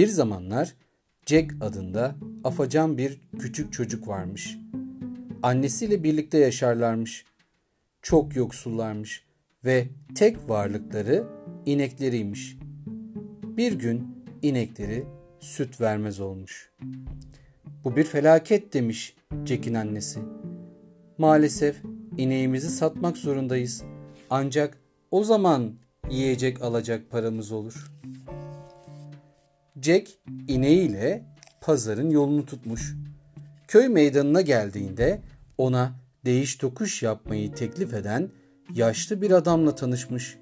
Bir zamanlar Jack adında afacan bir küçük çocuk varmış. Annesiyle birlikte yaşarlarmış. Çok yoksullarmış ve tek varlıkları inekleriymiş. Bir gün inekleri süt vermez olmuş. "Bu bir felaket," demiş Jack'in annesi. "Maalesef ineğimizi satmak zorundayız. Ancak o zaman yiyecek alacak paramız olur." Jack ineğiyle pazarın yolunu tutmuş. Köy meydanına geldiğinde ona değiş tokuş yapmayı teklif eden yaşlı bir adamla tanışmış.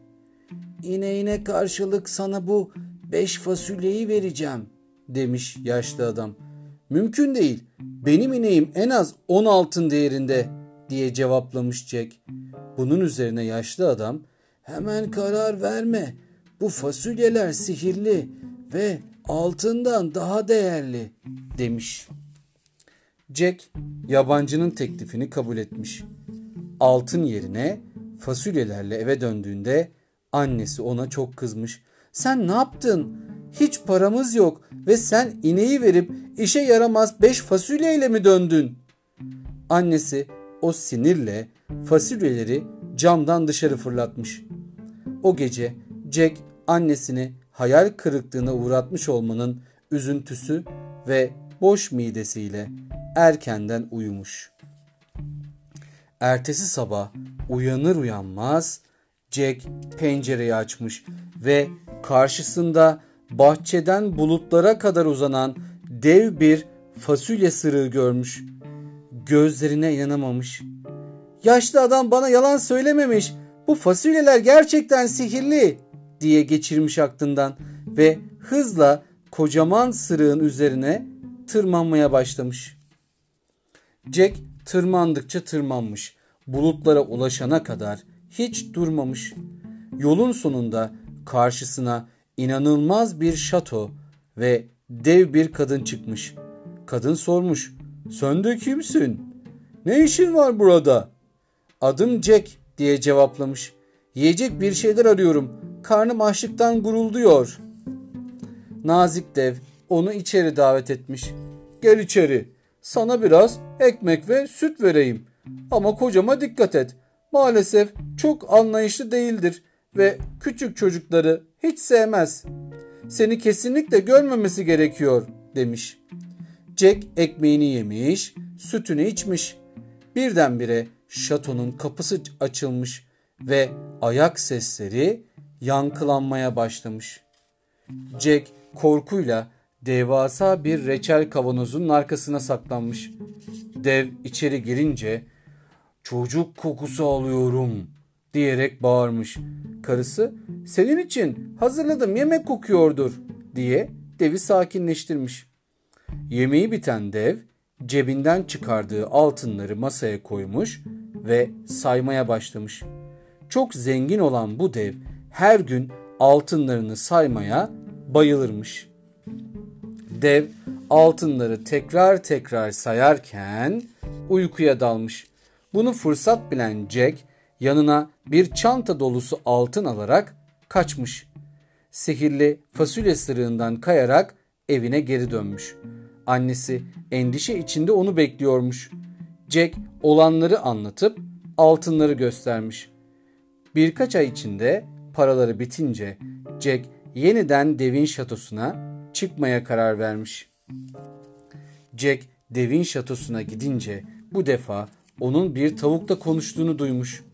"İneğine karşılık sana bu 5 fasulyeyi vereceğim," demiş yaşlı adam. "Mümkün değil, benim ineğim en az 10 altın değerinde," diye cevaplamış Jack. Bunun üzerine yaşlı adam, "Hemen karar verme, bu fasulyeler sihirli ve altından daha değerli," demiş. Jack yabancının teklifini kabul etmiş. Altın yerine fasulyelerle eve döndüğünde annesi ona çok kızmış. "Sen ne yaptın? Hiç paramız yok ve sen ineği verip işe yaramaz 5 fasulyeyle mi döndün?" Annesi o sinirle fasulyeleri camdan dışarı fırlatmış. O gece Jack annesini hayal kırıklığına uğratmış olmanın üzüntüsü ve boş midesiyle erkenden uyumuş. Ertesi sabah uyanır uyanmaz Jack pencereyi açmış ve karşısında bahçeden bulutlara kadar uzanan dev bir fasulye sırığı görmüş. Gözlerine inanamamış. "Yaşlı adam bana yalan söylememiş. Bu fasulyeler gerçekten sihirli," diye geçirmiş aklından ve hızla kocaman sırığın üzerine tırmanmaya başlamış. Jack tırmandıkça tırmanmış. Bulutlara ulaşana kadar hiç durmamış. Yolun sonunda karşısına inanılmaz bir şato ve dev bir kadın çıkmış. Kadın sormuş, "Sen de kimsin? Ne işin var burada?" "Adım Jack," diye cevaplamış. "Yiyecek bir şeyler arıyorum. Karnım açlıktan gurulduyor." Nazik dev onu içeri davet etmiş. "Gel içeri. Sana biraz ekmek ve süt vereyim. Ama kocama dikkat et. Maalesef çok anlayışlı değildir ve küçük çocukları hiç sevmez. Seni kesinlikle görmemesi gerekiyor," demiş. Jack ekmeğini yemiş, sütünü içmiş. Birdenbire şatonun kapısı açılmış ve ayak sesleri yankılanmaya başlamış. Jack korkuyla devasa bir reçel kavanozunun arkasına saklanmış. Dev içeri girince "Çocuk kokusu alıyorum," diyerek bağırmış. Karısı "Senin için hazırladım, yemek kokuyordur," diye devi sakinleştirmiş. Yemeği biten dev cebinden çıkardığı altınları masaya koymuş ve saymaya başlamış. Çok zengin olan bu dev her gün altınlarını saymaya bayılırmış. Dev altınları tekrar tekrar sayarken uykuya dalmış. Bunu fırsat bilen Jack yanına bir çanta dolusu altın alarak kaçmış. Sihirli fasulye sırığından kayarak evine geri dönmüş. Annesi endişe içinde onu bekliyormuş. Jack olanları anlatıp altınları göstermiş. Birkaç ay içinde paraları bitince Jack yeniden devin şatosuna çıkmaya karar vermiş. Jack devin şatosuna gidince bu defa onun bir tavukla konuştuğunu duymuş.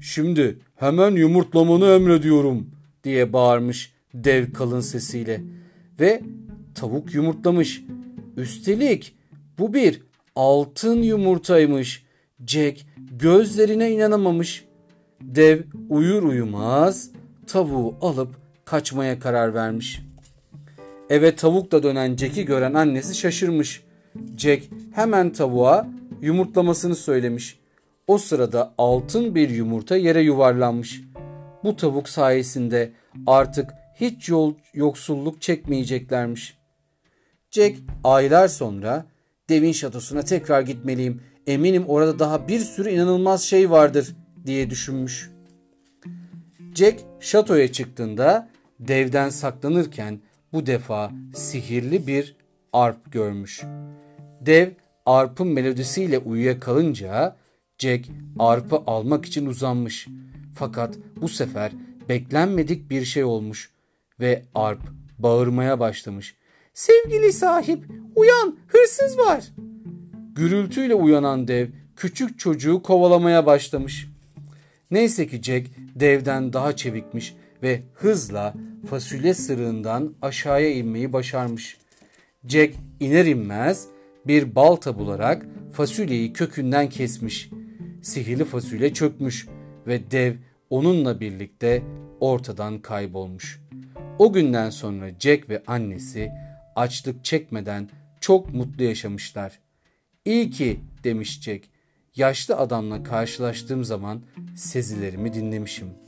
"Şimdi hemen yumurtlamanı emrediyorum," diye bağırmış dev kalın sesiyle ve tavuk yumurtlamış. Üstelik bu bir altın yumurtaymış. Jack gözlerine inanamamış. Dev uyur uyumaz tavuğu alıp kaçmaya karar vermiş. Eve tavukla dönen Jack'i gören annesi şaşırmış. Jack hemen tavuğa yumurtlamasını söylemiş. O sırada altın bir yumurta yere yuvarlanmış. Bu tavuk sayesinde artık hiç yoksulluk çekmeyeceklermiş. Jack aylar sonra "Devin şatosuna tekrar gitmeliyim. Eminim orada daha bir sürü inanılmaz şey vardır," diye düşünmüş. Jack şatoya çıktığında devden saklanırken bu defa sihirli bir arp görmüş. Dev arpın melodisiyle uyuyakalınca Jack arpı almak için uzanmış. Fakat bu sefer beklenmedik bir şey olmuş ve arp bağırmaya başlamış. "Sevgili sahip, uyan, hırsız var." Gürültüyle uyanan dev küçük çocuğu kovalamaya başlamış. Neyse ki Jack devden daha çevikmiş ve hızla fasulye sırığından aşağıya inmeyi başarmış. Jack iner inmez bir balta bularak fasulyeyi kökünden kesmiş. Sihirli fasulye çökmüş ve dev onunla birlikte ortadan kaybolmuş. O günden sonra Jack ve annesi açlık çekmeden çok mutlu yaşamışlar. "İyi ki," demiş Jack, "yaşlı adamla karşılaştığım zaman sezilerimi dinlemişim."